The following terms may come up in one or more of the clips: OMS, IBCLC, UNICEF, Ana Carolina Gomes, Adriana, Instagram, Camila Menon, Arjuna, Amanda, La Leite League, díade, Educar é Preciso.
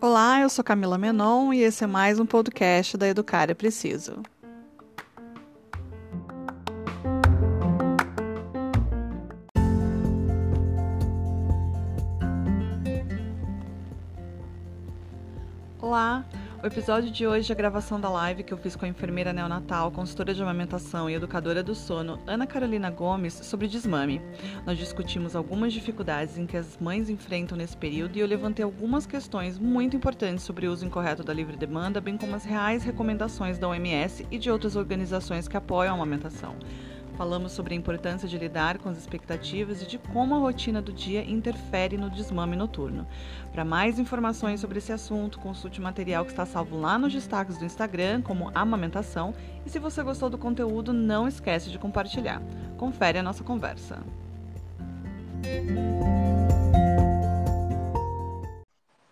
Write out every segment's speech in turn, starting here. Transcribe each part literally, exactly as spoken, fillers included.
Olá, eu sou Camila Menon e esse é mais um podcast da Educar é Preciso. Olá! O episódio de hoje é a gravação da live que eu fiz com a enfermeira neonatal, consultora de amamentação e educadora do sono, Ana Carolina Gomes, sobre desmame. Nós discutimos algumas dificuldades em que as mães enfrentam nesse período e eu levantei algumas questões muito importantes sobre o uso incorreto da livre demanda, bem como as reais recomendações da O M S e de outras organizações que apoiam a amamentação. Falamos sobre a importância de lidar com as expectativas e de como a rotina do dia interfere no desmame noturno. Para mais informações sobre esse assunto, consulte o material que está salvo lá nos destaques do Instagram, como Amamentação, e se você gostou do conteúdo, não esquece de compartilhar. Confere a nossa conversa.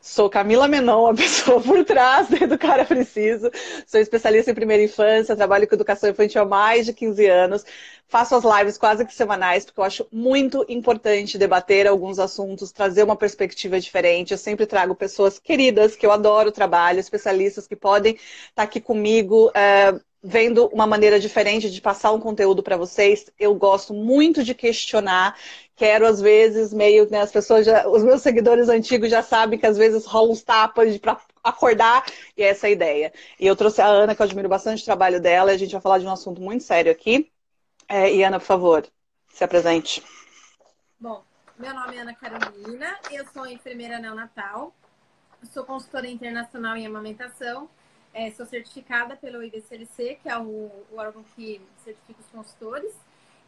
Sou Camila Menon, a pessoa por trás do Educar é Preciso. Sou especialista em primeira infância, trabalho com educação infantil há mais de quinze anos. Faço as lives quase que semanais, porque eu acho muito importante debater alguns assuntos, trazer uma perspectiva diferente. Eu sempre trago pessoas queridas, que eu adoro o trabalho, especialistas que podem estar aqui comigo, é, vendo uma maneira diferente de passar um conteúdo para vocês. Eu gosto muito de questionar. Quero, às vezes, meio, né, as pessoas, já, os meus seguidores antigos já sabem que às vezes rola uns tapas para acordar, e essa é a ideia. E eu trouxe a Ana, que eu admiro bastante o trabalho dela, e a gente vai falar de um assunto muito sério aqui. É, e Ana, por favor, se apresente. Bom, meu nome é Ana Carolina, eu sou enfermeira neonatal, sou consultora internacional em amamentação, é, sou certificada pelo I B C L C, que é o, o órgão que certifica os consultores.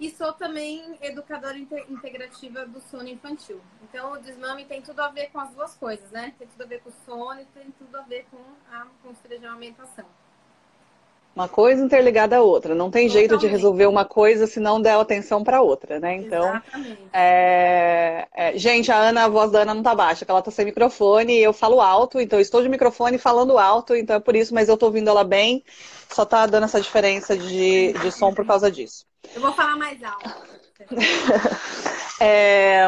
E sou também educadora integrativa do sono infantil. Então, o desmame tem tudo a ver com as duas coisas, né? Tem tudo a ver com o sono e tem tudo a ver com a consultoria de amamentação. Uma coisa interligada à outra. Não tem Totalmente. Jeito de resolver uma coisa se não der atenção para outra, né? Então, Exatamente. É... É... Gente, a Ana, a voz da Ana não tá baixa, porque ela tá sem microfone e eu falo alto, então eu estou de microfone falando alto, então é por isso, mas eu tô ouvindo ela bem, só tá dando essa diferença de, de som por causa disso. Eu vou falar mais alto. é...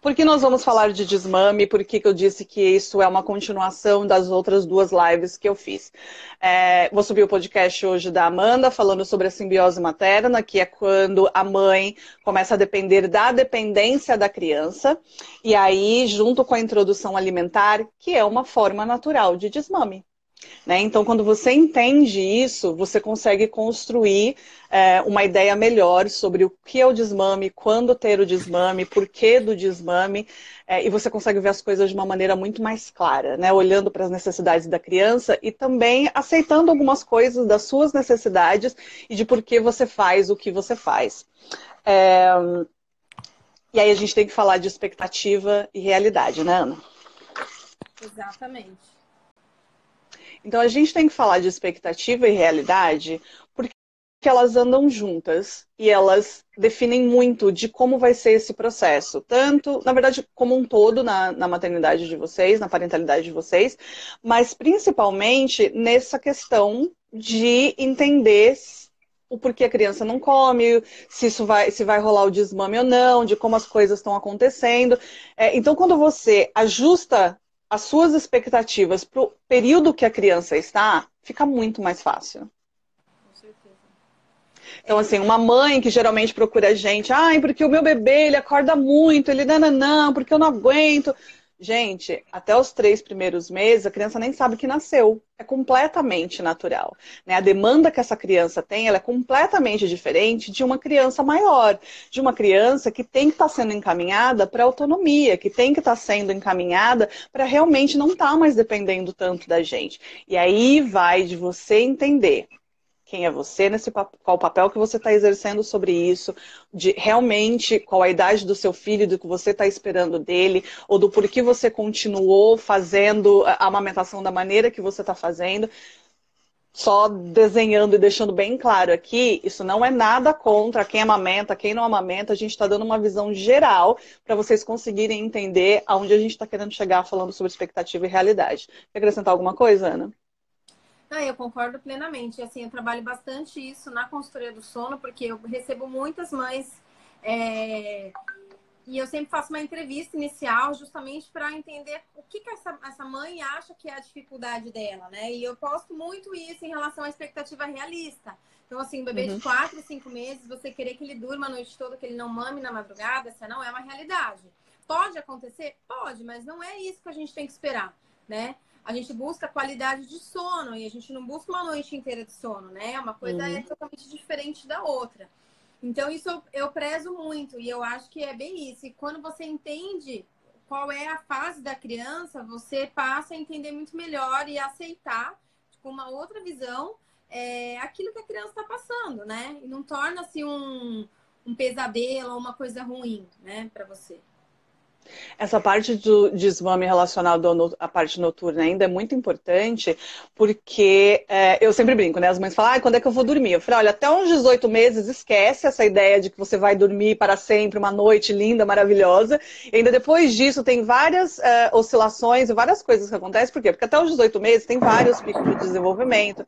Por que nós vamos falar de desmame? Por que que eu disse que isso é uma continuação das outras duas lives que eu fiz? É, vou subir o podcast hoje da Amanda, falando sobre a simbiose materna, que é quando a mãe começa a depender da dependência da criança, e aí, junto com a introdução alimentar, que é uma forma natural de desmame. Né? Então, quando você entende isso, você consegue construir é, uma ideia melhor sobre o que é o desmame, quando ter o desmame, porquê do desmame, é, e você consegue ver as coisas de uma maneira muito mais clara, né? Olhando para as necessidades da criança e também aceitando algumas coisas das suas necessidades e de por que você faz o que você faz. É... E aí a gente tem que falar de expectativa e realidade, né, Ana? Exatamente. Então, a gente tem que falar de expectativa e realidade porque elas andam juntas e elas definem muito de como vai ser esse processo. Tanto, na verdade, como um todo na, na maternidade de vocês, na parentalidade de vocês, mas principalmente nessa questão de entender o porquê a criança não come, se isso vai, se vai rolar o desmame ou não, de como as coisas estão acontecendo. É, então, quando você ajusta as suas expectativas para o período que a criança está, fica muito mais fácil. Com certeza. Então, assim, uma mãe que geralmente procura a gente, ai, porque o meu bebê, ele acorda muito, ele nananã, porque eu não aguento. Gente, até os três primeiros meses, a criança nem sabe que nasceu. É completamente natural. Né? A demanda que essa criança tem, ela é completamente diferente de uma criança maior. De uma criança que tem que estar sendo encaminhada para autonomia, que tem que estar sendo encaminhada para realmente não estar mais dependendo tanto da gente. E aí vai de você entender quem é você, nesse, qual o papel que você está exercendo sobre isso, de realmente qual a idade do seu filho, do que você está esperando dele, ou do porquê você continuou fazendo a amamentação da maneira que você está fazendo. Só desenhando e deixando bem claro aqui, isso não é nada contra quem amamenta, quem não amamenta, a gente está dando uma visão geral para vocês conseguirem entender aonde a gente está querendo chegar falando sobre expectativa e realidade. Quer acrescentar alguma coisa, Ana? Ah, eu concordo plenamente. Assim, eu trabalho bastante isso na consultoria do sono, porque eu recebo muitas mães É... E eu sempre faço uma entrevista inicial justamente para entender o que, que essa, essa mãe acha que é a dificuldade dela, né? E eu posto muito isso em relação à expectativa realista. Então, assim, um bebê uhum. de quatro, cinco meses, você querer que ele durma a noite toda, que ele não mame na madrugada, essa não é uma realidade. Pode acontecer? Pode, mas não é isso que a gente tem que esperar, né? A gente busca qualidade de sono e a gente não busca uma noite inteira de sono, né? Uma coisa uhum. é totalmente diferente da outra. Então, isso eu, eu prezo muito e eu acho que é bem isso. E quando você entende qual é a fase da criança, você passa a entender muito melhor e aceitar com uma outra visão é, aquilo que a criança está passando, né? E não torna-se um, um pesadelo ou uma coisa ruim, né, para você. Essa parte do desmame relacionado à parte noturna ainda é muito importante, porque é, eu sempre brinco, né? As mães falam, ah, quando é que eu vou dormir? Eu falo, olha, até uns dezoito meses, esquece essa ideia de que você vai dormir para sempre, uma noite linda, maravilhosa. E ainda depois disso tem várias é, oscilações e várias coisas que acontecem. Por quê? Porque até os dezoito meses tem vários picos de desenvolvimento.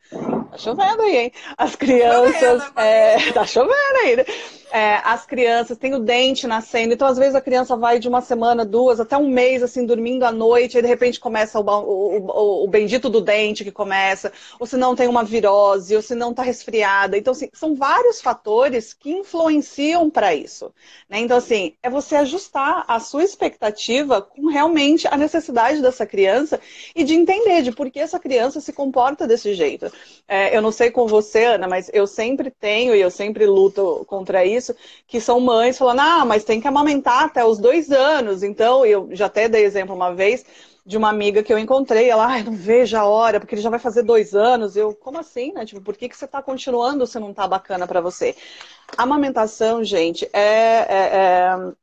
Tá chovendo aí, hein? As crianças... Tá chovendo, é, tá chovendo aí, né? É, as crianças, tem o dente nascendo, então às vezes a criança vai de uma semana, duas, até um mês, assim, dormindo à noite, aí de repente começa o, o, o, o bendito do dente que começa, ou se não tem uma virose, ou se não tá resfriada. Então, assim, são vários fatores que influenciam para isso, né? Então, assim, é você ajustar a sua expectativa com realmente a necessidade dessa criança e de entender de por que essa criança se comporta desse jeito. É, eu não sei com você, Ana, mas eu sempre tenho e eu sempre luto contra isso. Isso, que são mães falando, ah, mas tem que amamentar até os dois anos. Então, eu já até dei exemplo uma vez de uma amiga que eu encontrei, ela, ai, não vejo a hora, porque ele já vai fazer dois anos. Eu, como assim, né? Tipo, por que, que você tá continuando se não tá bacana pra você? A amamentação, gente, é... é, é,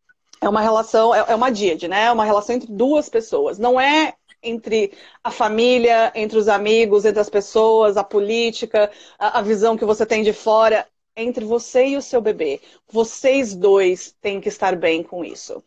é uma relação, é, é uma díade, né? É uma relação entre duas pessoas. Não é... entre a família, entre os amigos, entre as pessoas, a política, a, a visão que você tem de fora, entre você e o seu bebê. Vocês dois têm que estar bem com isso.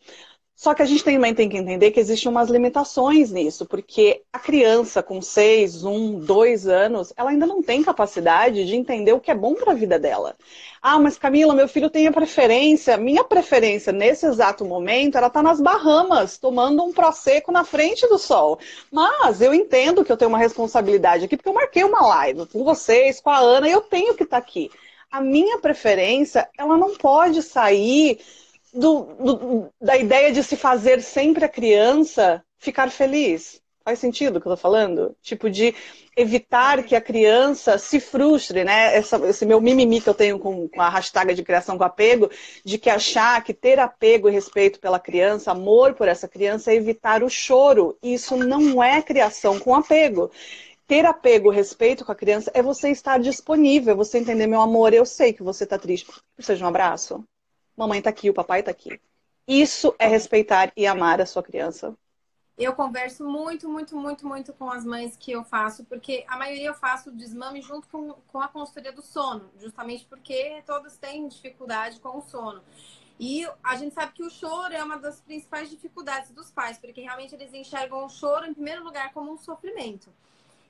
Só que a gente também tem que entender que existem umas limitações nisso, porque a criança com seis, um, dois anos, ela ainda não tem capacidade de entender o que é bom para a vida dela. Ah, mas Camila, meu filho tem a preferência, minha preferência nesse exato momento, ela tá nas Bahamas, tomando um prosecco na frente do sol. Mas eu entendo que eu tenho uma responsabilidade aqui, porque eu marquei uma live com vocês, com a Ana, e eu tenho que estar aqui. A minha preferência, ela não pode sair... Do, do, da ideia de se fazer sempre a criança ficar feliz. Faz sentido o que eu tô falando? Tipo, de evitar que a criança se frustre, né? Essa, esse meu mimimi que eu tenho com, com a hashtag de criação com apego, de que achar que ter apego e respeito pela criança, amor por essa criança, é evitar o choro. Isso não é criação com apego. Ter apego, respeito com a criança é você estar disponível, você entender, meu amor, eu sei que você tá triste. Precisa de um abraço? Mamãe tá aqui, o papai tá aqui. Isso é respeitar e amar a sua criança. Eu converso muito, muito, muito, muito com as mães que eu faço, porque a maioria eu faço desmame junto com, com a consultoria do sono, justamente porque todos têm dificuldade com o sono. E a gente sabe que o choro é uma das principais dificuldades dos pais, porque realmente eles enxergam o choro, em primeiro lugar, como um sofrimento.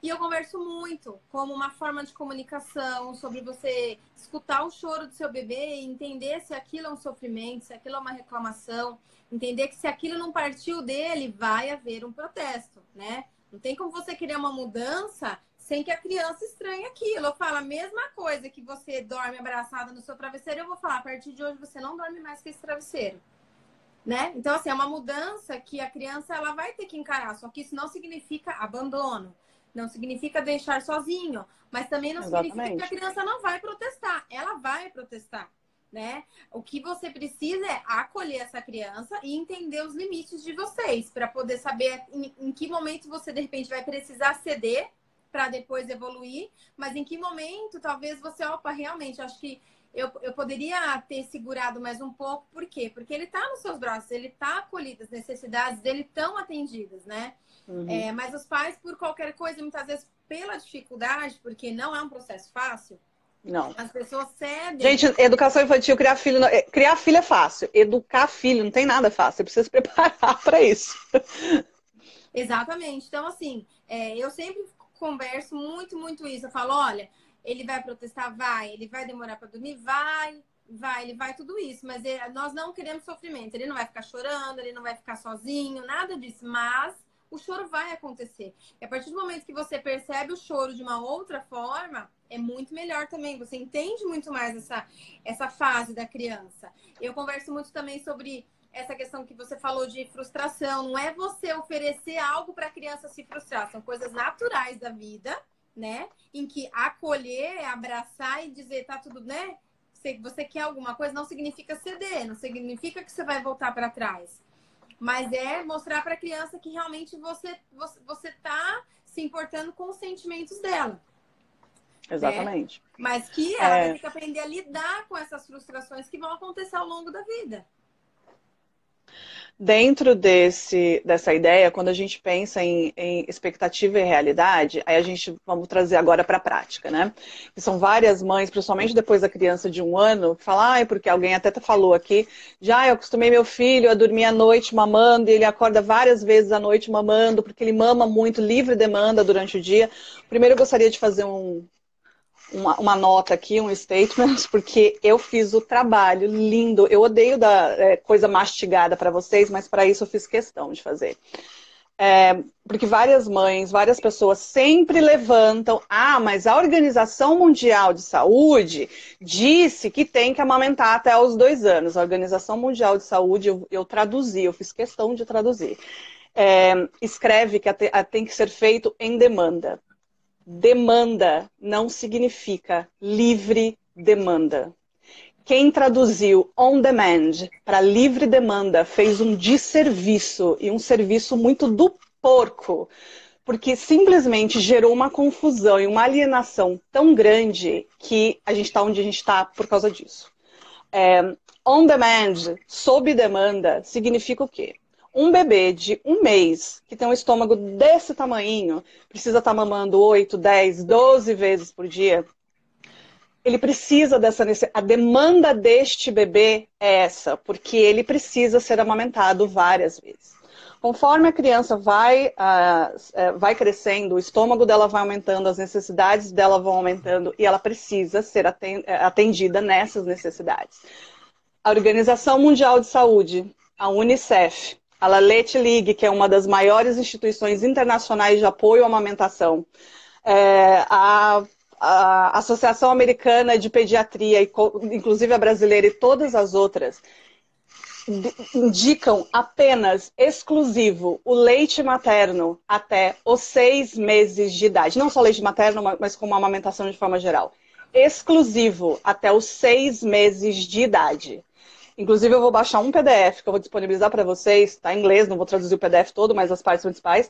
E eu converso muito como uma forma de comunicação sobre você escutar o choro do seu bebê e entender se aquilo é um sofrimento, se aquilo é uma reclamação. Entender que se aquilo não partiu dele, vai haver um protesto, né? Não tem como você querer uma mudança sem que a criança estranhe aquilo. Eu falo a mesma coisa que você dorme abraçada no seu travesseiro, eu vou falar, a partir de hoje você não dorme mais com esse travesseiro. Né? Então, assim, é uma mudança que a criança ela vai ter que encarar, só que isso não significa abandono. Não significa deixar sozinho, mas também não Exatamente. Significa que a criança não vai protestar. Ela vai protestar, né? O que você precisa é acolher essa criança e entender os limites de vocês, para poder saber em, em que momento você, de repente, vai precisar ceder para depois evoluir, mas em que momento, talvez, você, opa, realmente, acho que eu, eu poderia ter segurado mais um pouco. Por quê? Porque ele tá nos seus braços, ele tá acolhido, as necessidades dele estão atendidas, né? Uhum. É, mas os pais, por qualquer coisa, muitas vezes pela dificuldade, porque não é um processo fácil, não. As pessoas cedem. Gente, educação infantil, criar filho, não... criar filho é fácil, educar filho não tem nada fácil, você precisa se preparar para isso. Exatamente, então assim, é, eu sempre converso muito, muito isso, eu falo, olha, ele vai protestar? Vai. Ele vai demorar para dormir? Vai. Vai, ele vai tudo isso, mas ele, nós não queremos sofrimento. Ele não vai ficar chorando, ele não vai ficar sozinho, nada disso. Mas o choro vai acontecer. E a partir do momento que você percebe o choro de uma outra forma, é muito melhor também. Você entende muito mais essa, essa fase da criança. Eu converso muito também sobre essa questão que você falou de frustração. Não é você oferecer algo para a criança se frustrar. São coisas naturais da vida, né? Em que acolher, abraçar e dizer, tá tudo, né? Se você quer alguma coisa, não significa ceder, não significa que você vai voltar para trás. Mas é mostrar para a criança que realmente você você, você tá se importando com os sentimentos dela. Exatamente. Né? Mas que ela é... vai ter que aprender a lidar com essas frustrações que vão acontecer ao longo da vida. Dentro desse, dessa ideia, quando a gente pensa em, em expectativa e realidade, aí a gente vamos trazer agora para a prática, né? E são várias mães, principalmente depois da criança de um ano, que falam, ah, porque alguém até falou aqui, já eu acostumei meu filho a dormir à noite mamando, e ele acorda várias vezes à noite mamando, porque ele mama muito, livre demanda durante o dia. Primeiro eu gostaria de fazer um... Uma, uma nota aqui, um statement, porque eu fiz o trabalho lindo. Eu odeio dar é, coisa mastigada para vocês, mas para isso eu fiz questão de fazer. É, porque várias mães, várias pessoas sempre levantam, ah, mas a Organização Mundial de Saúde disse que tem que amamentar até os dois anos. A Organização Mundial de Saúde, eu, eu traduzi, eu fiz questão de traduzir. É, escreve que a te, a tem que ser feito em demanda. Demanda não significa livre demanda. Quem traduziu on demand para livre demanda fez um desserviço e um serviço muito do porco, porque simplesmente gerou uma confusão e uma alienação tão grande que a gente está onde a gente está por causa disso. É, on demand, sob demanda, significa o quê? Um bebê de um mês, que tem um estômago desse tamanhinho, precisa estar mamando oito, dez, doze vezes por dia. Ele precisa dessa necessidade. A demanda deste bebê é essa, porque ele precisa ser amamentado várias vezes. Conforme a criança vai, uh, vai crescendo, o estômago dela vai aumentando, as necessidades dela vão aumentando, e ela precisa ser atendida nessas necessidades. A Organização Mundial de Saúde, a UNICEF, a La Leite League, que é uma das maiores instituições internacionais de apoio à amamentação, é, a, a Associação Americana de Pediatria, inclusive a brasileira e todas as outras, indicam apenas, exclusivo, o leite materno até os seis meses de idade. Não só leite materno, mas como amamentação de forma geral. Exclusivo até os seis meses de idade. Inclusive, eu vou baixar um P D F que eu vou disponibilizar para vocês, tá? Em inglês, não vou traduzir o P D F todo, mas as partes principais,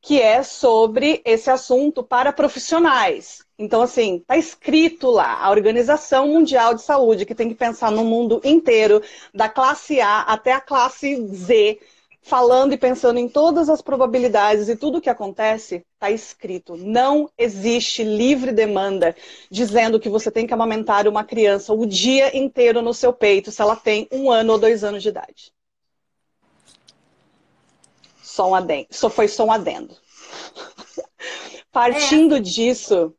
que é sobre esse assunto para profissionais. Então, assim, tá escrito lá, a Organização Mundial de Saúde, que tem que pensar no mundo inteiro, da classe A até a classe Z, falando e pensando em todas as probabilidades e tudo o que acontece, tá escrito. Não existe livre demanda dizendo que você tem que amamentar uma criança o dia inteiro no seu peito, se ela tem um ano ou dois anos de idade. Só um adendo. Só foi só um adendo. Partindo é. disso...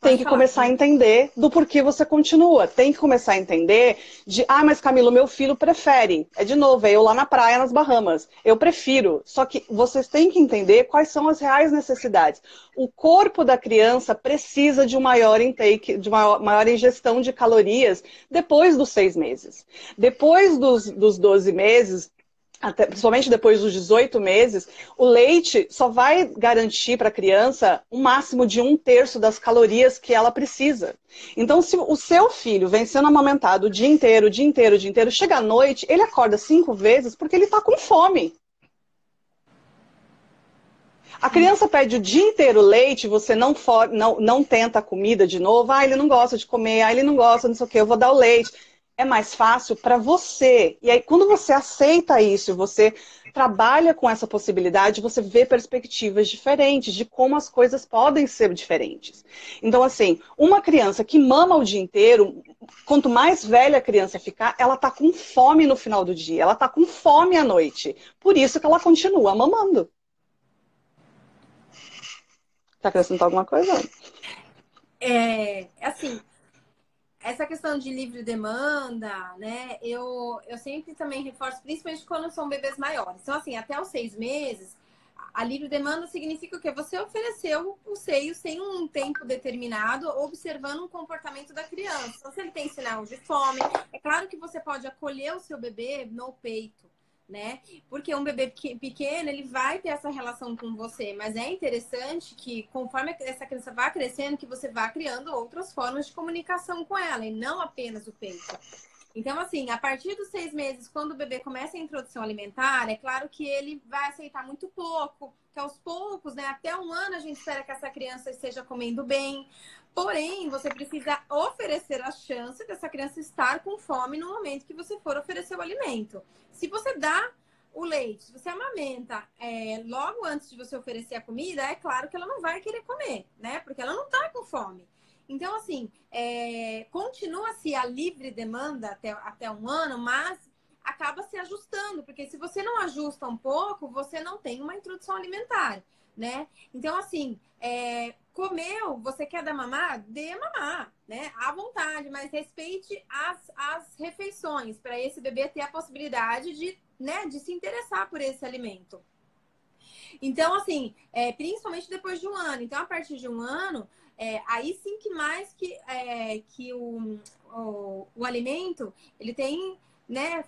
Tem que começar a entender do porquê você continua. Tem que começar a entender de, ah, mas Camila, meu filho prefere. É de novo, é eu lá na praia, nas Bahamas. Eu prefiro. Só que vocês têm que entender quais são as reais necessidades. O corpo da criança precisa de um maior intake, de uma maior ingestão de calorias depois dos seis meses. Depois dos, dos doze meses, até, principalmente depois dos dezoito meses, o leite só vai garantir para a criança um máximo de um terço das calorias que ela precisa. Então, se o seu filho vem sendo amamentado o dia inteiro, o dia inteiro, o dia inteiro, chega à noite, ele acorda cinco vezes porque ele está com fome. A criança pede o dia inteiro leite, você não, for, não, não tenta a comida de novo, ah, ele não gosta de comer, ah, ele não gosta, não sei o que, eu vou dar o leite. É mais fácil para você. E aí, quando você aceita isso, você trabalha com essa possibilidade, você vê perspectivas diferentes de como as coisas podem ser diferentes. Então, assim, uma criança que mama o dia inteiro, quanto mais velha a criança ficar, ela tá com fome no final do dia, ela tá com fome à noite. Por isso que ela continua mamando. Tá acrescentando alguma coisa? É, assim... Essa questão de livre demanda, né? Eu, eu sempre também reforço, principalmente quando são bebês maiores. Então, assim, até os seis meses, a livre demanda significa o quê? Você ofereceu o seio sem um tempo determinado, observando o comportamento da criança. Então, se ele tem sinal de fome, é claro que você pode acolher o seu bebê no peito, né? Porque um bebê pequeno, ele vai ter essa relação com você, mas é interessante que conforme essa criança vá crescendo, que você vá criando outras formas de comunicação com ela, e não apenas o peito. Então, assim, a partir dos seis meses, quando o bebê começa a introdução alimentar, é claro que ele vai aceitar muito pouco, que aos poucos, né, até um ano a gente espera que essa criança esteja comendo bem. Porém, você precisa oferecer a chance dessa criança estar com fome no momento que você for oferecer o alimento. Se você dá o leite, se você amamenta é, logo antes de você oferecer a comida, é claro que ela não vai querer comer, né? Porque ela não está com fome. Então, assim, é, continua-se a livre demanda até, até um ano, mas acaba se ajustando. Porque se você não ajusta um pouco, você não tem uma introdução alimentar, né? Então, assim, é, comeu, você quer dar mamar? Dê mamar, né? À vontade, mas respeite as, as refeições para esse bebê ter a possibilidade de, né, de se interessar por esse alimento. Então, assim, é, principalmente depois de um ano. Então, a partir de um ano... É, aí sim que mais que, é, que o, o, o alimento, ele tem, né,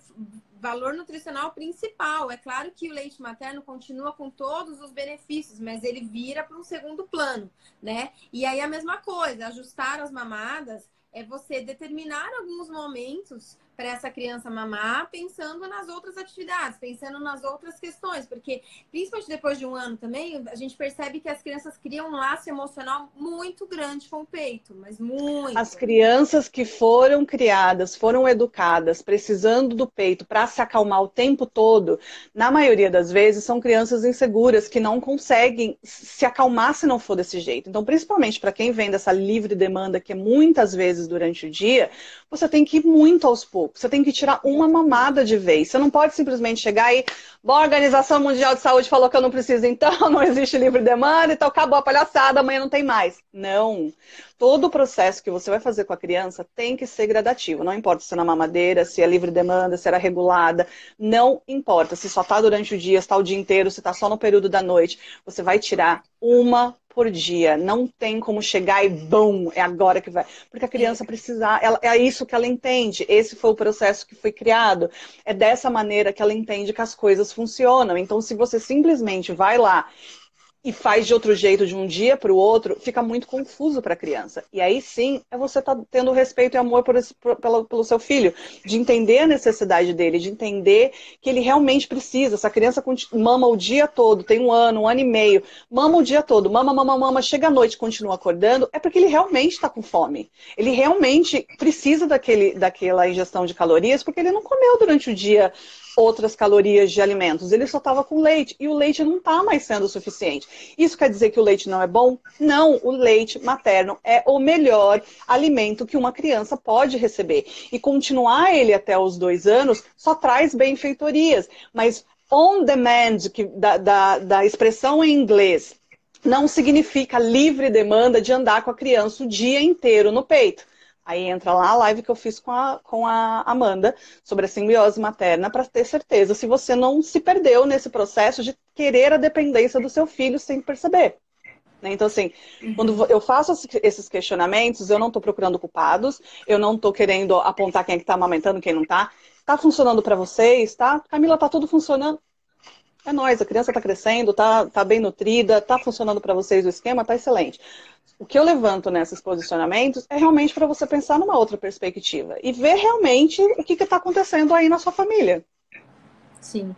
valor nutricional principal. É claro que o leite materno continua com todos os benefícios, mas ele vira para um segundo plano, né? E aí a mesma coisa, ajustar as mamadas é você determinar alguns momentos para essa criança mamar, pensando nas outras atividades, pensando nas outras questões, porque principalmente depois de um ano também, a gente percebe que as crianças criam um laço emocional muito grande com o peito, mas muito. As crianças que foram criadas, foram educadas, precisando do peito para se acalmar o tempo todo, na maioria das vezes são crianças inseguras que não conseguem se acalmar se não for desse jeito. Então, principalmente para quem vem dessa livre demanda, que é muitas vezes durante o dia, você tem que ir muito aos poucos. Você tem que tirar uma mamada de vez. Você não pode simplesmente chegar e... Bom, a Organização Mundial de Saúde falou que eu não preciso, então não existe livre demanda, então acabou a palhaçada, amanhã não tem mais. Não. Todo o processo que você vai fazer com a criança tem que ser gradativo. Não importa se é na mamadeira, se é livre demanda, se era regulada. Não importa. Se só está durante o dia, se está o dia inteiro, se está só no período da noite. Você vai tirar uma por dia. Não tem como chegar e bom, é agora que vai. Porque a criança precisa, ela, é isso que ela entende. Esse foi o processo que foi criado. É dessa maneira que ela entende que as coisas funcionam. Então, se você simplesmente vai lá e faz de outro jeito de um dia para o outro, fica muito confuso para a criança. E aí sim, é você tá tendo respeito e amor por esse, por, pelo, pelo seu filho, de entender a necessidade dele, de entender que ele realmente precisa. Essa criança mama o dia todo, tem um ano, um ano e meio, mama o dia todo, mama, mama, mama, chega à noite, continua acordando, é porque ele realmente está com fome. Ele realmente precisa daquele, daquela ingestão de calorias, porque ele não comeu durante o dia outras calorias de alimentos. Ele só estava com leite. E o leite não está mais sendo o suficiente. Isso quer dizer que o leite não é bom? Não. O leite materno é o melhor alimento que uma criança pode receber. E continuar ele até os dois anos só traz benfeitorias. Mas on demand, que, da, da, da expressão em inglês, não significa livre demanda de andar com a criança o dia inteiro no peito. Aí entra lá a live que eu fiz com a, com a Amanda sobre a simbiose materna para ter certeza se você não se perdeu nesse processo de querer a dependência do seu filho sem perceber. Né? Então, assim, quando eu faço esses questionamentos, eu não estou procurando culpados, eu não estou querendo apontar quem é que está amamentando, quem não está. Está funcionando para vocês, tá? Camila, está tudo funcionando. É nóis, a criança está crescendo, está tá bem nutrida, está funcionando para vocês o esquema, está excelente. O que eu levanto nesses posicionamentos é realmente para você pensar numa outra perspectiva e ver realmente o que está acontecendo aí na sua família. Sim.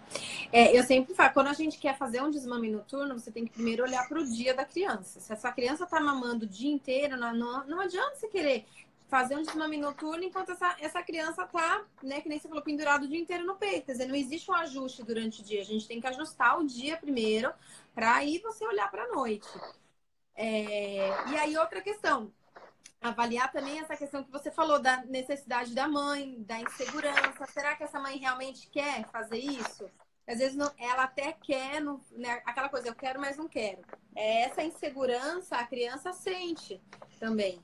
É, eu sempre falo, quando a gente quer fazer um desmame noturno, você tem que primeiro olhar para o dia da criança. Se essa criança está mamando o dia inteiro, não, não, não adianta você querer fazer um desmame noturno enquanto essa, essa criança está, né, que nem você falou, pendurada o dia inteiro no peito. Quer dizer, não existe um ajuste durante o dia. A gente tem que ajustar o dia primeiro para aí você olhar para a noite. É, e aí outra questão, avaliar também essa questão que você falou da necessidade da mãe, da insegurança. Será que essa mãe realmente quer fazer isso? Às vezes não, ela até quer, não, né, aquela coisa, eu quero, mas não quero. É, essa insegurança a criança sente também.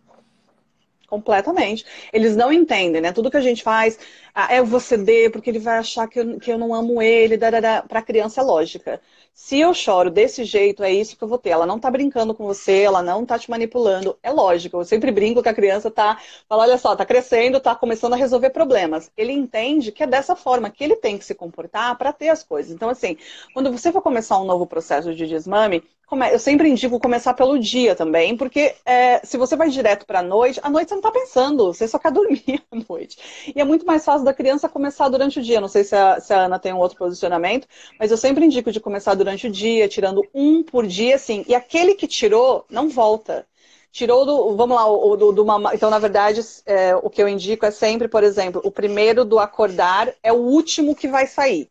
Completamente. Eles não entendem, né? Tudo que a gente faz, ah, eu vou ceder porque ele vai achar que eu, que eu não amo ele, para a criança é lógica. Se eu choro desse jeito, é isso que eu vou ter. Ela não tá brincando com você, ela não tá te manipulando, é lógico. Eu sempre brinco que a criança tá, fala, olha só, tá crescendo, tá começando a resolver problemas. Ele entende que é dessa forma que ele tem que se comportar para ter as coisas. Então, assim, quando você for começar um novo processo de desmame, eu sempre indico começar pelo dia também, porque é, se você vai direto para a noite, à noite você não está pensando, você só quer dormir à noite. E é muito mais fácil da criança começar durante o dia. Não sei se a, se a Ana tem um outro posicionamento, mas eu sempre indico de começar durante o dia, tirando um por dia, assim. E aquele que tirou, não volta. Tirou do, vamos lá, o, do, do mamar. Então, na verdade, é, o que eu indico é sempre, por exemplo, o primeiro do acordar é o último que vai sair.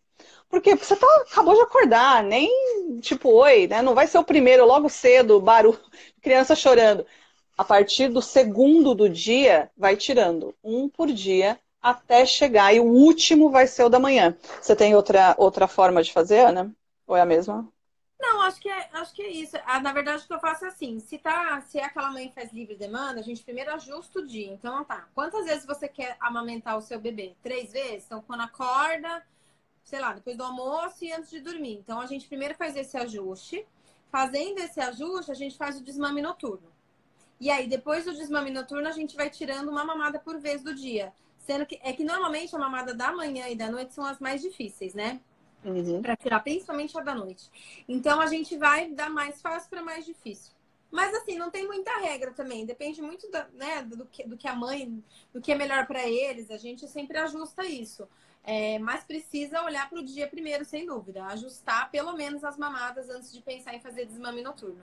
Por quê? Porque você tá, acabou de acordar, nem tipo, oi, né? Não vai ser o primeiro logo cedo, barulho, criança chorando. A partir do segundo do dia, vai tirando um por dia até chegar. E o último vai ser o da manhã. Você tem outra, outra forma de fazer, Ana? Ou é a mesma? Não, acho que é, acho que é isso. Ah, na verdade, o que eu faço é assim. Se, tá, se é aquela mãe que faz livre demanda, a gente primeiro ajusta o dia. Então, tá. Quantas vezes você quer amamentar o seu bebê? Três vezes? Então, quando acorda... sei lá, depois do almoço e antes de dormir. Então, a gente primeiro faz esse ajuste. Fazendo esse ajuste, a gente faz o desmame noturno. E aí, depois do desmame noturno, a gente vai tirando uma mamada por vez do dia. Sendo que, é que normalmente a mamada da manhã e da noite são as mais difíceis, né? Uhum. Pra tirar, principalmente a da noite. Então, a gente vai da mais fácil pra mais difícil. Mas assim, não tem muita regra também. Depende muito da, né, do, que, do que a mãe, do que é melhor pra eles. A gente sempre ajusta isso. É, mas precisa olhar para o dia primeiro, sem dúvida. Ajustar pelo menos as mamadas antes de pensar em fazer desmame noturno.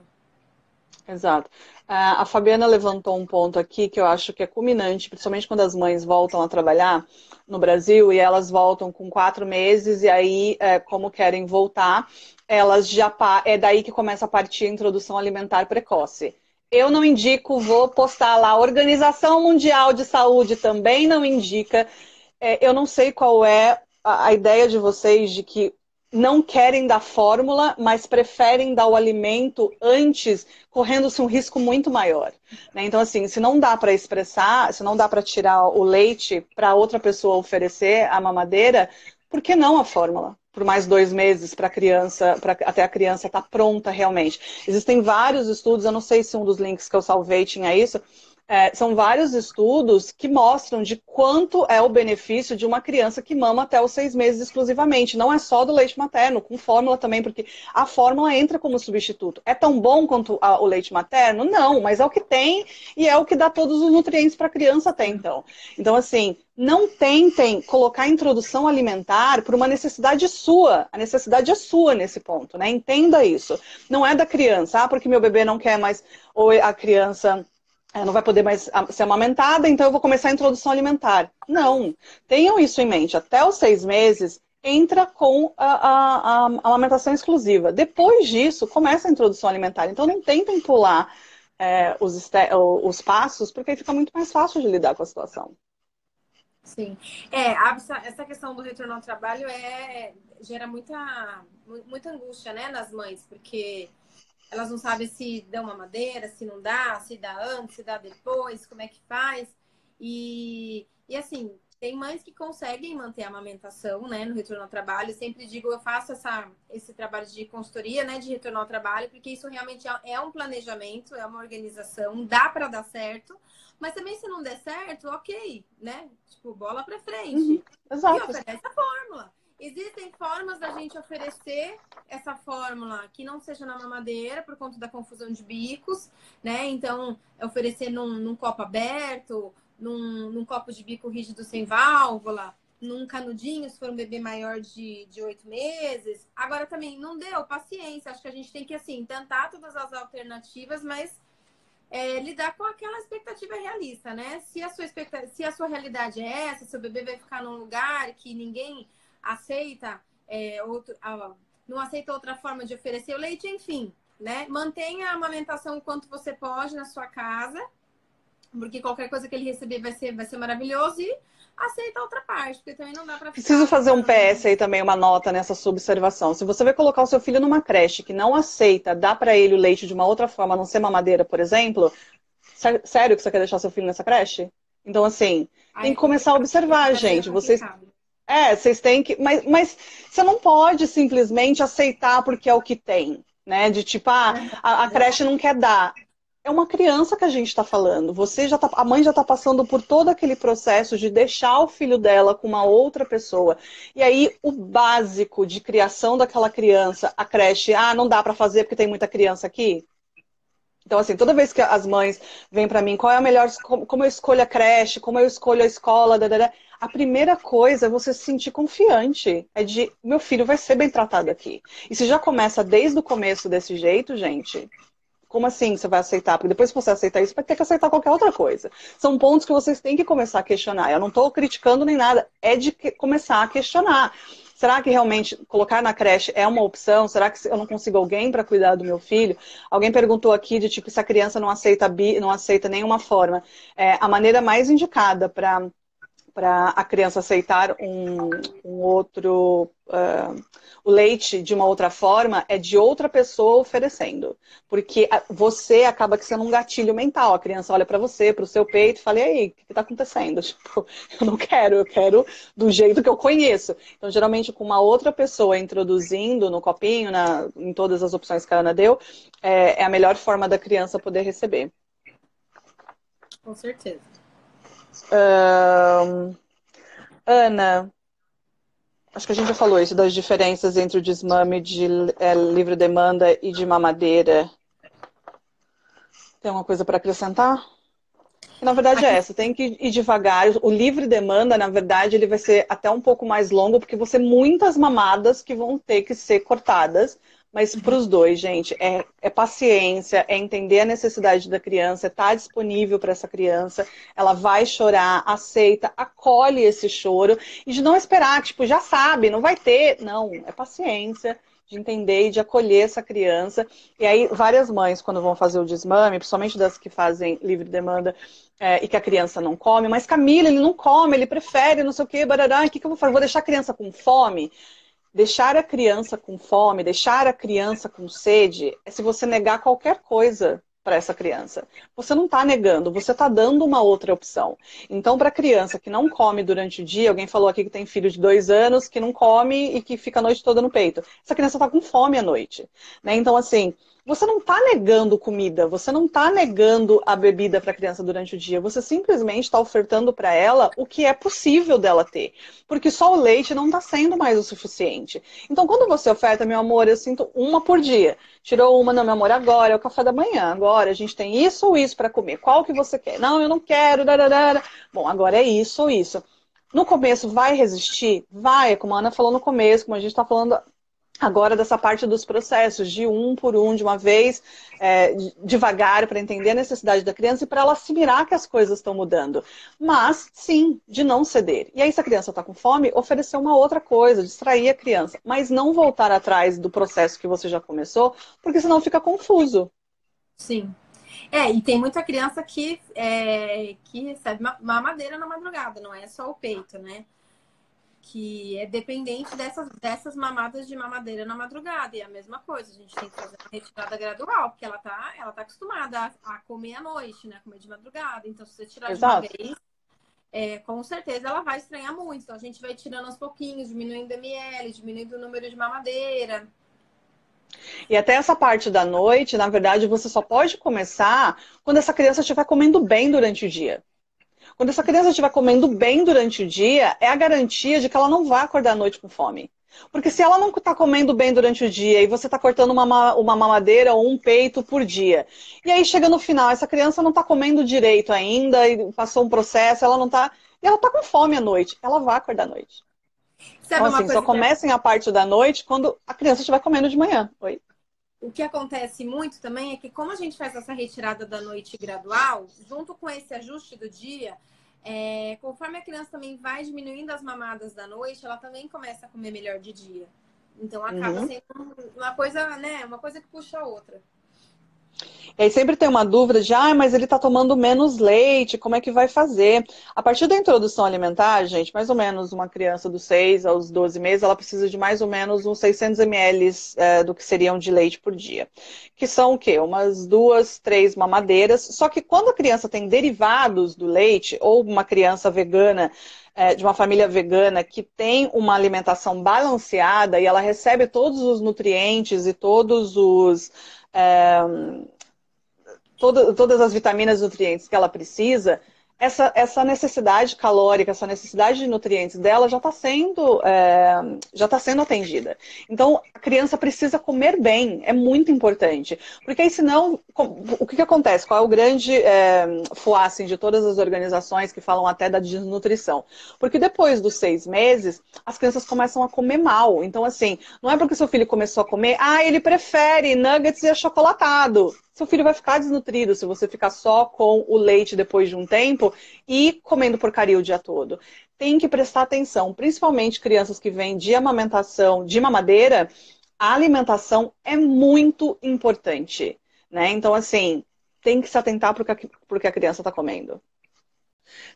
Exato. A Fabiana levantou um ponto aqui que eu acho que é culminante, principalmente quando as mães voltam a trabalhar no Brasil e elas voltam com quatro meses e aí, é, como querem voltar, elas já é daí que começa a partir a introdução alimentar precoce. Eu não indico, vou postar lá. A Organização Mundial de Saúde também não indica... Eu não sei qual é a ideia de vocês de que não querem dar fórmula, mas preferem dar o alimento antes, correndo-se um risco muito maior. Né? Então, assim, se não dá para expressar, se não dá para tirar o leite para outra pessoa oferecer a mamadeira, por que não a fórmula? Por mais dois meses para a criança, pra, até a criança estar tá pronta realmente. Existem vários estudos, eu não sei se um dos links que eu salvei tinha isso, É, são vários estudos que mostram de quanto é o benefício de uma criança que mama até os seis meses exclusivamente. Não é só do leite materno, com fórmula também, porque a fórmula entra como substituto. É tão bom quanto a, o leite materno? Não, mas é o que tem e é o que dá todos os nutrientes para a criança até então. Então, assim... não tentem colocar a introdução alimentar por uma necessidade sua. A necessidade é sua nesse ponto, né? Entenda isso. Não é da criança. Ah, porque meu bebê não quer mais... ou a criança... ela não vai poder mais ser amamentada, então eu vou começar a introdução alimentar. Não. Tenham isso em mente. Até os seis meses, entra com a, a, a, a amamentação exclusiva. Depois disso, começa a introdução alimentar. Então não tentem pular é, os, os passos, porque aí fica muito mais fácil de lidar com a situação. Sim. É, essa questão do retorno ao trabalho é, gera muita, muita angústia, né, nas mães, porque... elas não sabem se dão uma madeira, se não dá, se dá antes, se dá depois, como é que faz. E, e assim, tem mães que conseguem manter a amamentação, né, no retorno ao trabalho. Eu sempre digo, eu faço essa, esse trabalho de consultoria, né, de retorno ao trabalho, porque isso realmente é um planejamento, é uma organização, dá para dar certo. Mas também se não der certo, ok, né? Tipo, bola para frente. Uhum, exato. E oferece a fórmula. Existem formas da gente oferecer essa fórmula que não seja na mamadeira, por conta da confusão de bicos, né? Então, oferecer num, num copo aberto, num, num copo de bico rígido sem válvula, num canudinho, se for um bebê maior de, de oito meses. Agora também, não deu, paciência. Acho que a gente tem que, assim, tentar todas as alternativas, mas é, lidar com aquela expectativa realista, né? Se a sua expectativa, se a sua realidade é essa, seu bebê vai ficar num lugar que ninguém... aceita, é, outro, não aceita outra forma de oferecer o leite, enfim, né? Mantenha a amamentação o quanto você pode na sua casa, porque qualquer coisa que ele receber vai ser, vai ser maravilhoso, e aceita a outra parte, porque também não dá pra... Preciso fazer um P S aí também, uma nota nessa sua observação. Se você vai colocar o seu filho numa creche que não aceita, dá pra ele o leite de uma outra forma, a não ser mamadeira, por exemplo... sério que você quer deixar seu filho nessa creche? Então, assim, ai, tem que começar a observar, gente. Vocês... É, vocês têm que... Mas, mas você não pode simplesmente aceitar porque é o que tem, né? De tipo, ah, a, a creche não quer dar. É uma criança que a gente está falando. Você já tá, a mãe já está passando por todo aquele processo de deixar o filho dela com uma outra pessoa. E aí, o básico de criação daquela criança, a creche, ah, não dá para fazer porque tem muita criança aqui. Então, assim, toda vez que as mães vêm pra mim, qual é a melhor, como eu escolho a creche, como eu escolho a escola, dadada, a primeira coisa é você se sentir confiante. É de, meu filho vai ser bem tratado aqui. E se já começa desde o começo desse jeito, gente, como assim você vai aceitar? Porque depois que você aceitar isso, vai ter que aceitar qualquer outra coisa. São pontos que vocês têm que começar a questionar. Eu não tô criticando nem nada, é de que começar a questionar. Será que realmente colocar na creche é uma opção? Será que eu não consigo alguém para cuidar do meu filho? Alguém perguntou aqui de tipo, se a criança não aceita, bi, não aceita nenhuma forma. É, a maneira mais indicada para a criança aceitar um, um outro... Uh, o leite de uma outra forma é de outra pessoa oferecendo. Porque você acaba que sendo um gatilho mental. A criança olha para você, para o seu peito e fala, e aí, o que está acontecendo? Tipo, eu não quero, eu quero do jeito que eu conheço. Então, geralmente, com uma outra pessoa introduzindo no copinho, na, em todas as opções que a Ana deu, é, é a melhor forma da criança poder receber. Com certeza. Uh, Ana... Acho que a gente já falou isso, das diferenças entre o desmame de é, livre-demanda e de mamadeira. Tem alguma coisa para acrescentar? Na verdade é essa, tem que ir devagar. O livre-demanda, na verdade, ele vai ser até um pouco mais longo, porque vão ser muitas mamadas que vão ter que ser cortadas. Mas para os dois, gente, é, é paciência, é entender a necessidade da criança, é estar disponível para essa criança, ela vai chorar, aceita, acolhe esse choro, e de não esperar, tipo, já sabe, não vai ter. Não, é paciência de entender e de acolher essa criança. E aí, várias mães, quando vão fazer o desmame, principalmente das que fazem livre demanda é, e que a criança não come, mas Camila, ele não come, ele prefere, não sei o quê, barará, o que, que eu vou fazer? Vou deixar a criança com fome? Deixar a criança com fome, deixar a criança com sede, é se você negar qualquer coisa para essa criança. Você não está negando, você está dando uma outra opção. Então, para a criança que não come durante o dia, alguém falou aqui que tem filho de dois anos, que não come e que fica a noite toda no peito. Essa criança está com fome à noite, né? Então, assim... Você não está negando comida, você não está negando a bebida para a criança durante o dia. Você simplesmente está ofertando para ela o que é possível dela ter. Porque só o leite não está sendo mais o suficiente. Então, quando você oferta, meu amor, eu sinto uma por dia. Tirou uma, não, meu amor, agora é o café da manhã. Agora a gente tem isso ou isso para comer. Qual que você quer? Não, eu não quero. Dararara. Bom, agora é isso ou isso. No começo, vai resistir? Vai, como a Ana falou no começo, como a gente está falando... Agora dessa parte dos processos, de um por um, de uma vez, é, devagar, para entender a necessidade da criança e para ela assimilar que as coisas estão mudando. Mas, sim, de não ceder. E aí, se a criança está com fome, oferecer uma outra coisa, distrair a criança. Mas não voltar atrás do processo que você já começou, porque senão fica confuso. Sim. É, e tem muita criança que, é, que recebe mamadeira na madrugada, não é só o peito, né? Que é dependente dessas, dessas mamadas de mamadeira na madrugada. E é a mesma coisa, a gente tem que fazer uma retirada gradual, porque ela tá, ela tá acostumada a, a comer à noite, né? Comer de madrugada. Então, se você tirar Exato. de uma vez, é, com certeza ela vai estranhar muito. Então, a gente vai tirando aos pouquinhos, diminuindo M L, diminuindo o número de mamadeira. E até essa parte da noite, na verdade, você só pode começar quando essa criança estiver comendo bem durante o dia. Quando essa criança estiver comendo bem durante o dia, é a garantia de que ela não vai acordar à noite com fome. Porque se ela não está comendo bem durante o dia e você está cortando uma, uma mamadeira ou um peito por dia, e aí chega no final, essa criança não está comendo direito ainda, e passou um processo, ela não está... E ela está com fome à noite, ela vai acordar à noite. Sabe então, assim, só comecem que... a parte da noite quando a criança estiver comendo de manhã. Oi? O que acontece muito também é que como a gente faz essa retirada da noite gradual, junto com esse ajuste do dia, é, conforme a criança também vai diminuindo as mamadas da noite, ela também começa a comer melhor de dia. Então acaba uhum. sendo uma coisa, né, uma coisa que puxa a outra. E aí sempre tem uma dúvida de, ah, mas ele está tomando menos leite, como é que vai fazer? A partir da introdução alimentar, gente, mais ou menos uma criança dos seis aos doze meses, ela precisa de mais ou menos uns seiscentos mililitros é, do que seriam de leite por dia. Que são o quê? Umas duas, três mamadeiras. Só que quando a criança tem derivados do leite, ou uma criança vegana, É, de uma família vegana que tem uma alimentação balanceada e ela recebe todos os nutrientes e todos os é, todo, todas as vitaminas e nutrientes que ela precisa, essa, essa necessidade calórica, essa necessidade de nutrientes dela já está sendo, é, já tá sendo atendida. Então, a criança precisa comer bem, é muito importante. Porque aí, senão, o que, que acontece? Qual é o grande é, foá assim, de todas as organizações que falam até da desnutrição? Porque depois dos seis meses, as crianças começam a comer mal. Então, assim, não é porque seu filho começou a comer, ah, ele prefere nuggets e achocolatado. Seu filho vai ficar desnutrido se você ficar só com o leite depois de um tempo e comendo porcaria o dia todo. Tem que prestar atenção, principalmente crianças que vêm de amamentação, de mamadeira, a alimentação é muito importante. Né? Então, assim, tem que se atentar para o que a criança está comendo.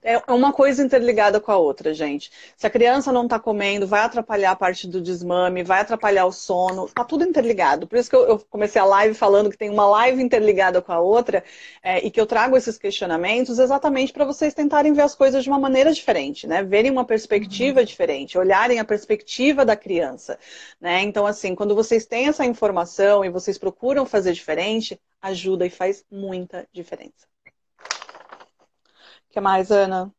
É uma coisa interligada com a outra, gente. Se a criança não está comendo, vai atrapalhar a parte do desmame, vai atrapalhar o sono, tá tudo interligado. Por isso que eu comecei a live falando que tem uma live interligada com a outra é, e que eu trago esses questionamentos exatamente para vocês tentarem ver as coisas de uma maneira diferente, né? Verem uma perspectiva uhum. diferente, olharem a perspectiva da criança, né? Então, assim, quando vocês têm essa informação e vocês procuram fazer diferente, ajuda e faz muita diferença. O que mais, Ana?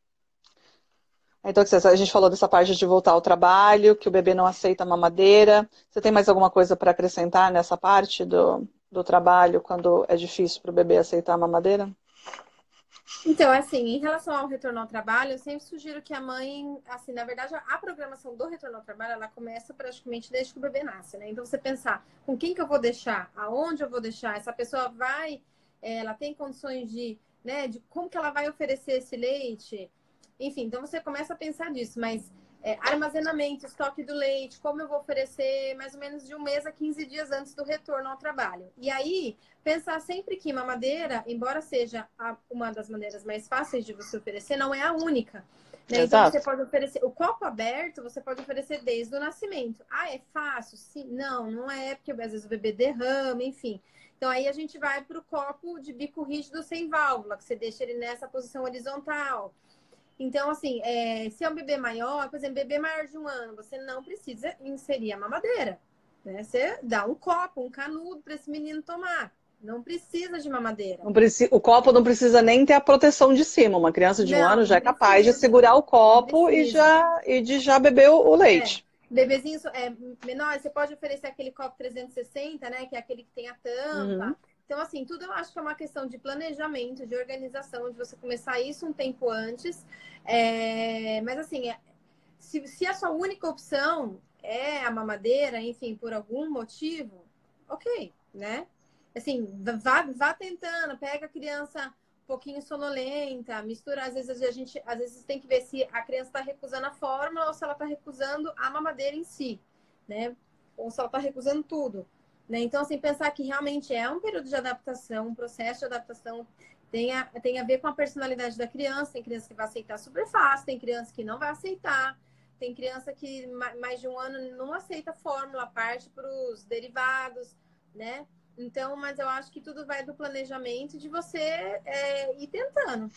Então, a gente falou dessa parte de voltar ao trabalho, que o bebê não aceita mamadeira. Você tem mais alguma coisa para acrescentar nessa parte do, do trabalho, quando é difícil para o bebê aceitar a mamadeira? Então, assim, em relação ao retorno ao trabalho, eu sempre sugiro que a mãe, assim, na verdade, a programação do retorno ao trabalho, ela começa praticamente desde que o bebê nasce, né? Então, você pensar, com quem que eu vou deixar? Aonde eu vou deixar? Essa pessoa vai, ela tem condições de... Né, de como que ela vai oferecer esse leite. Enfim, então você começa a pensar nisso, mas é, armazenamento, estoque do leite, como eu vou oferecer mais ou menos de um mês a quinze dias antes do retorno ao trabalho. E aí, pensar sempre que mamadeira, embora seja a, uma das maneiras mais fáceis de você oferecer, não é a única. Né? Então você pode oferecer, o copo aberto você pode oferecer desde o nascimento. Ah, é fácil? Sim, não, não é, porque às vezes o bebê derrama, enfim... Então, aí a gente vai para o copo de bico rígido sem válvula, que você deixa ele nessa posição horizontal. Então, assim, é, se é um bebê maior, por exemplo, bebê maior de um ano, você não precisa inserir a mamadeira. Né? Você dá um copo, um canudo para esse menino tomar. Não precisa de mamadeira. Não precisa, o copo não precisa nem ter a proteção de cima. Uma criança de não, um ano já é capaz precisa. de segurar o copo e, já, e de já beber o, o leite. É. Bebezinho é, menor, você pode oferecer aquele copo trezentos e sessenta, né? Que é aquele que tem a tampa. Uhum. Então, assim, tudo eu acho que é uma questão de planejamento, de organização, de você começar isso um tempo antes. É, mas, assim, é, se, se a sua única opção é a mamadeira, enfim, por algum motivo, ok, né? Assim, vá, vá tentando, pega a criança... um pouquinho sonolenta, mistura, às vezes a gente às vezes tem que ver se a criança está recusando a fórmula ou se ela está recusando a mamadeira em si, né? Ou se ela está recusando tudo, né? Então, assim, pensar que realmente é um período de adaptação, um processo de adaptação, tem a, tem a ver com a personalidade da criança, tem criança que vai aceitar super fácil, tem criança que não vai aceitar, tem criança que mais de um ano não aceita fórmula, parte para os derivados, né? Então, mas eu acho que tudo vai do planejamento de você é, ir tentando.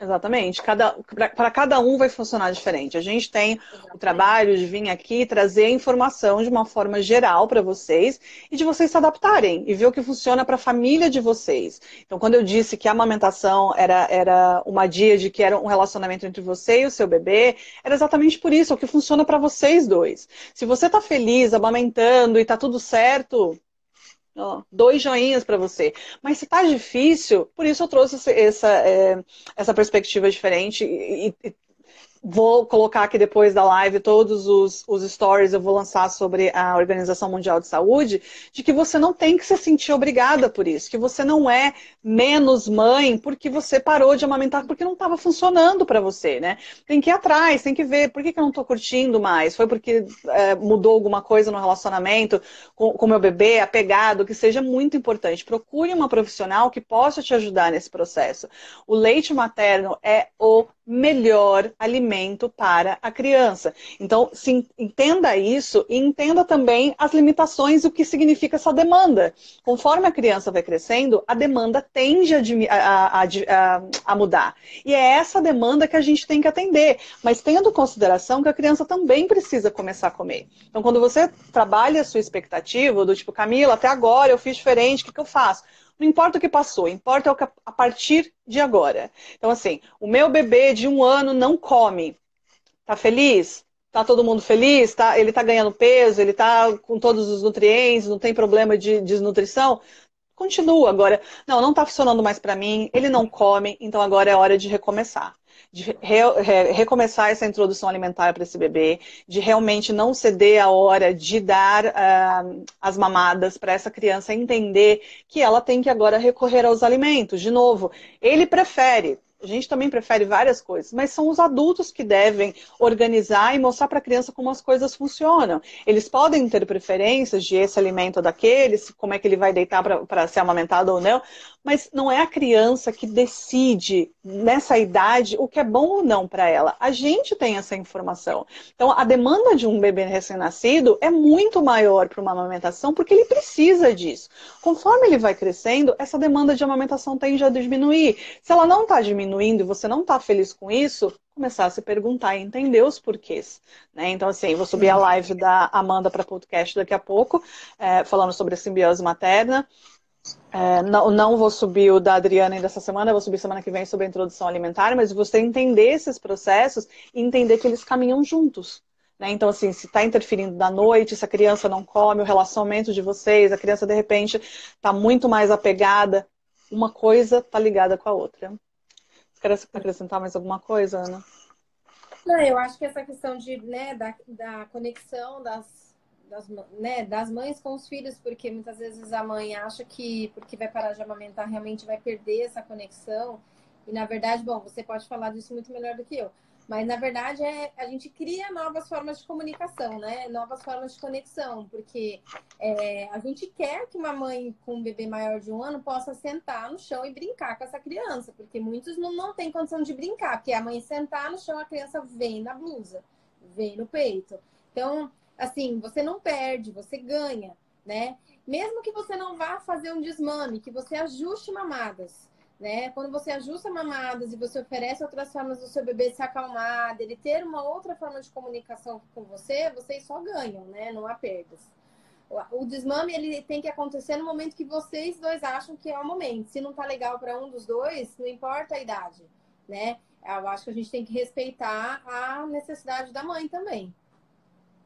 Exatamente. Cada, para cada um vai funcionar diferente. A gente tem Exatamente. o trabalho de vir aqui trazer a informação de uma forma geral para vocês e de vocês se adaptarem e ver o que funciona para a família de vocês. Então, quando eu disse que a amamentação era, era uma díade, que era um relacionamento entre você e o seu bebê, era exatamente por isso, é o que funciona para vocês dois. Se você está feliz amamentando e está tudo certo... Oh, dois joinhas para você. Mas se tá difícil, por isso eu trouxe essa, essa, é, essa perspectiva diferente e, e Vou colocar aqui depois da live todos os, os stories, eu vou lançar sobre a Organização Mundial de Saúde, de que você não tem que se sentir obrigada por isso, que você não é menos mãe porque você parou de amamentar, porque não estava funcionando para você, né? Tem que ir atrás, tem que ver, por que, que eu não estou curtindo mais? Foi porque é, mudou alguma coisa no relacionamento com o meu bebê, apegado, que seja muito importante. Procure uma profissional que possa te ajudar nesse processo. O leite materno é o melhor alimento para a criança. Então, sim, entenda isso e entenda também as limitações e o que significa essa demanda. Conforme a criança vai crescendo, a demanda tende a, a, a, a mudar. E é essa demanda que a gente tem que atender, mas tendo em consideração que a criança também precisa começar a comer. Então, quando você trabalha a sua expectativa, do tipo, Camila, até agora eu fiz diferente, o que, que eu faço? Não importa o que passou, importa o que a partir de agora. Então, assim, o meu bebê de um ano não come. Tá feliz? Tá todo mundo feliz? Tá, ele tá ganhando peso, ele tá com todos os nutrientes, não tem problema de desnutrição? Continua agora. Não, não tá funcionando mais pra mim, ele não come, então agora é hora de recomeçar. De re, re, recomeçar essa introdução alimentar para esse bebê, de realmente não ceder a hora de dar uh, as mamadas para essa criança entender que ela tem que agora recorrer aos alimentos. De novo, ele prefere, a gente também prefere várias coisas, mas são os adultos que devem organizar e mostrar para a criança como as coisas funcionam. Eles podem ter preferências de esse alimento ou daquele, como é que ele vai deitar para ser amamentado ou não, mas não é a criança que decide nessa idade o que é bom ou não para ela. A gente tem essa informação. Então, a demanda de um bebê recém-nascido é muito maior para uma amamentação porque ele precisa disso. Conforme ele vai crescendo, essa demanda de amamentação tende a diminuir. Se ela não está diminuindo, e você não está feliz com isso, começar a se perguntar e entender os porquês, né? Então, assim, vou subir a live da Amanda para podcast daqui a pouco, é, falando sobre a simbiose materna. É, não, não vou subir o da Adriana ainda essa semana, vou subir semana que vem sobre a introdução alimentar, mas você entender esses processos e entender que eles caminham juntos. Então, assim, se está interferindo da noite, se a criança não come, o relacionamento de vocês, a criança, de repente, está muito mais apegada, uma coisa está ligada com a outra. Quer acrescentar mais alguma coisa, Ana? Não, eu acho que essa questão de, né, da, da conexão das, das, né, das mães com os filhos, porque muitas vezes a mãe acha que porque vai parar de amamentar realmente vai perder essa conexão. E, na verdade, bom, você pode falar disso muito melhor do que eu. Mas, na verdade, é, a gente cria novas formas de comunicação, né? Novas formas de conexão. Porque é, a gente quer que uma mãe com um bebê maior de um ano possa sentar no chão e brincar com essa criança. Porque muitos não, não têm condição de brincar. Porque a mãe sentar no chão, a criança vem na blusa, vem no peito. Então, assim, você não perde, você ganha, né? Mesmo que você não vá fazer um desmame, que você ajuste mamadas. Né? Quando você ajusta mamadas e você oferece outras formas do seu bebê se acalmar, dele ter uma outra forma de comunicação com você, vocês só ganham, né? Não há perdas. O desmame ele tem que acontecer no momento que vocês dois acham que é o momento. Se não tá legal para um dos dois, não importa a idade, né? Eu acho que a gente tem que respeitar a necessidade da mãe também.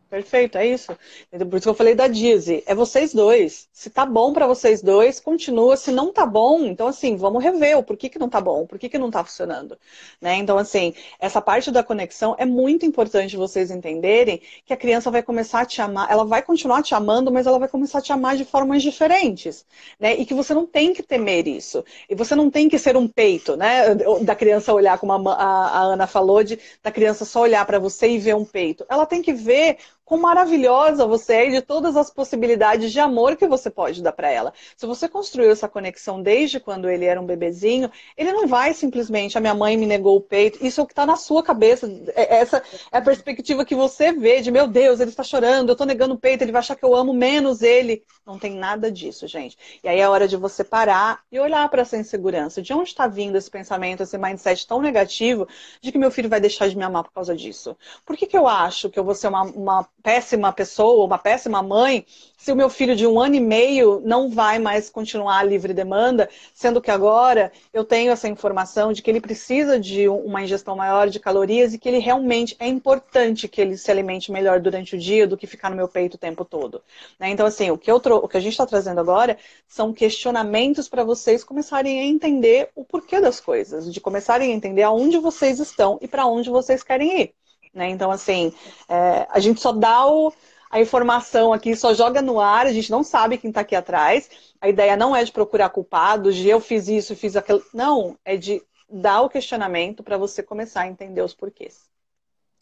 Perfeito, é isso. Por isso que eu falei da Dizzy. É vocês dois. Se tá bom pra vocês dois, continua. Se não tá bom, então assim, vamos rever o porquê que não tá bom, porquê que não tá funcionando. Né? Então assim, essa parte da conexão é muito importante vocês entenderem que a criança vai começar a te amar, ela vai continuar te amando, mas ela vai começar a te amar de formas diferentes. Né? E que você não tem que temer isso. E você não tem que ser um peito, né? Da criança olhar, como a, a, a Ana falou, de, da criança só olhar pra você e ver um peito. Ela tem que ver quão maravilhosa você é e de todas as possibilidades de amor que você pode dar para ela. Se você construiu essa conexão desde quando ele era um bebezinho, ele não vai simplesmente, a minha mãe me negou o peito, isso é o que está na sua cabeça, essa é a perspectiva que você vê de, meu Deus, ele está chorando, eu estou negando o peito, ele vai achar que eu amo menos ele. Não tem nada disso, gente. E aí é hora de você parar e olhar para essa insegurança. De onde está vindo esse pensamento, esse mindset tão negativo de que meu filho vai deixar de me amar por causa disso? Por que que eu acho que eu vou ser uma, uma péssima pessoa, uma péssima mãe, se o meu filho de um ano e meio não vai mais continuar a livre demanda, sendo que agora eu tenho essa informação de que ele precisa de uma ingestão maior de calorias e que ele realmente é importante que ele se alimente melhor durante o dia do que ficar no meu peito o tempo todo. Né? Então, assim, o que, eu o que a gente está trazendo agora são questionamentos para vocês começarem a entender o porquê das coisas, de começarem a entender aonde vocês estão e para onde vocês querem ir. Né? Então, assim, é, a gente só dá o, a informação aqui, só joga no ar, a gente não sabe quem está aqui atrás. A ideia não é de procurar culpados, de eu fiz isso, fiz aquilo. Não, é de dar o questionamento para você começar a entender os porquês.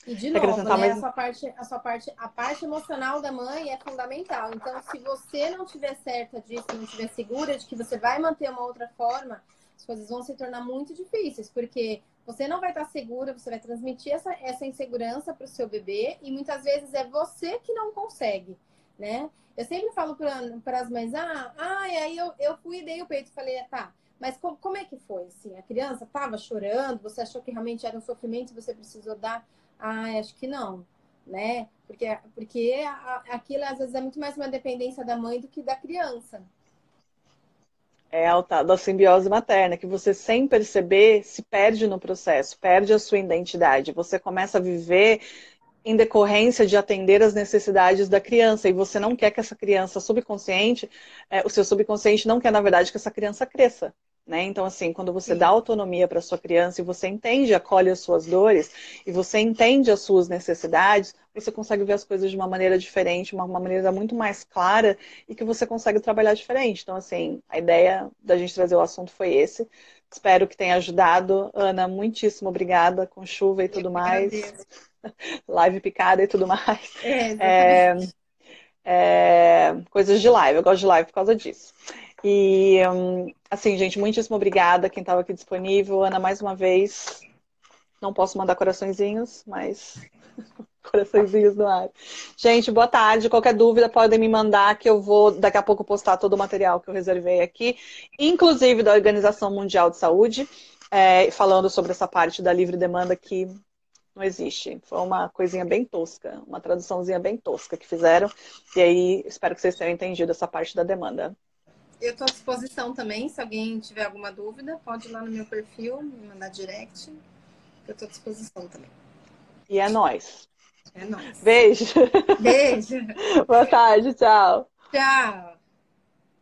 E de novo, né, mais... a, sua parte, a, sua parte, a parte emocional da mãe é fundamental. Então, se você não estiver certa disso, não estiver segura de que você vai manter uma outra forma, as coisas vão se tornar muito difíceis, porque... você não vai estar segura, você vai transmitir essa, essa insegurança para o seu bebê e muitas vezes é você que não consegue, né? Eu sempre falo para as mães, ah, ah e aí eu, eu fui e dei o peito, falei, tá, mas como, como é que foi? Assim, a criança estava chorando, você achou que realmente era um sofrimento e você precisou dar? Ah, acho que não, né? Porque, porque aquilo às vezes é muito mais uma dependência da mãe do que da criança. É a tal da simbiose materna, que você sem perceber se perde no processo, perde a sua identidade. Você começa a viver em decorrência de atender as necessidades da criança e você não quer que essa criança subconsciente, é, o seu subconsciente não quer, na verdade, que essa criança cresça. Né? Então, assim, quando você Sim. dá autonomia para sua criança e você entende, acolhe as suas dores e você entende as suas necessidades, você consegue ver as coisas de uma maneira diferente, uma, uma maneira muito mais clara e que você consegue trabalhar diferente. Então, assim, a ideia da gente trazer o assunto foi esse. Espero que tenha ajudado. Ana, muitíssimo obrigada, com chuva e tudo Eu mais. Live picada e tudo mais. É, é, é, coisas de live. Eu gosto de live por causa disso. E, assim, gente, muitíssimo obrigada quem estava aqui disponível. Ana, mais uma vez, não posso mandar coraçõezinhos, mas coraçõezinhos no ar. Gente, boa tarde. Qualquer dúvida podem me mandar que eu vou, daqui a pouco, postar todo o material que eu reservei aqui, inclusive da Organização Mundial de Saúde, é, falando sobre essa parte da livre demanda que não existe. Foi uma coisinha bem tosca, uma traduçãozinha bem tosca que fizeram. E aí, espero que vocês tenham entendido essa parte da demanda. Eu estou à disposição também, se alguém tiver alguma dúvida, pode ir lá no meu perfil, me mandar direct. Eu estou à disposição também. E é nóis. É nóis. Beijo. Beijo. Boa tarde, tchau. Tchau.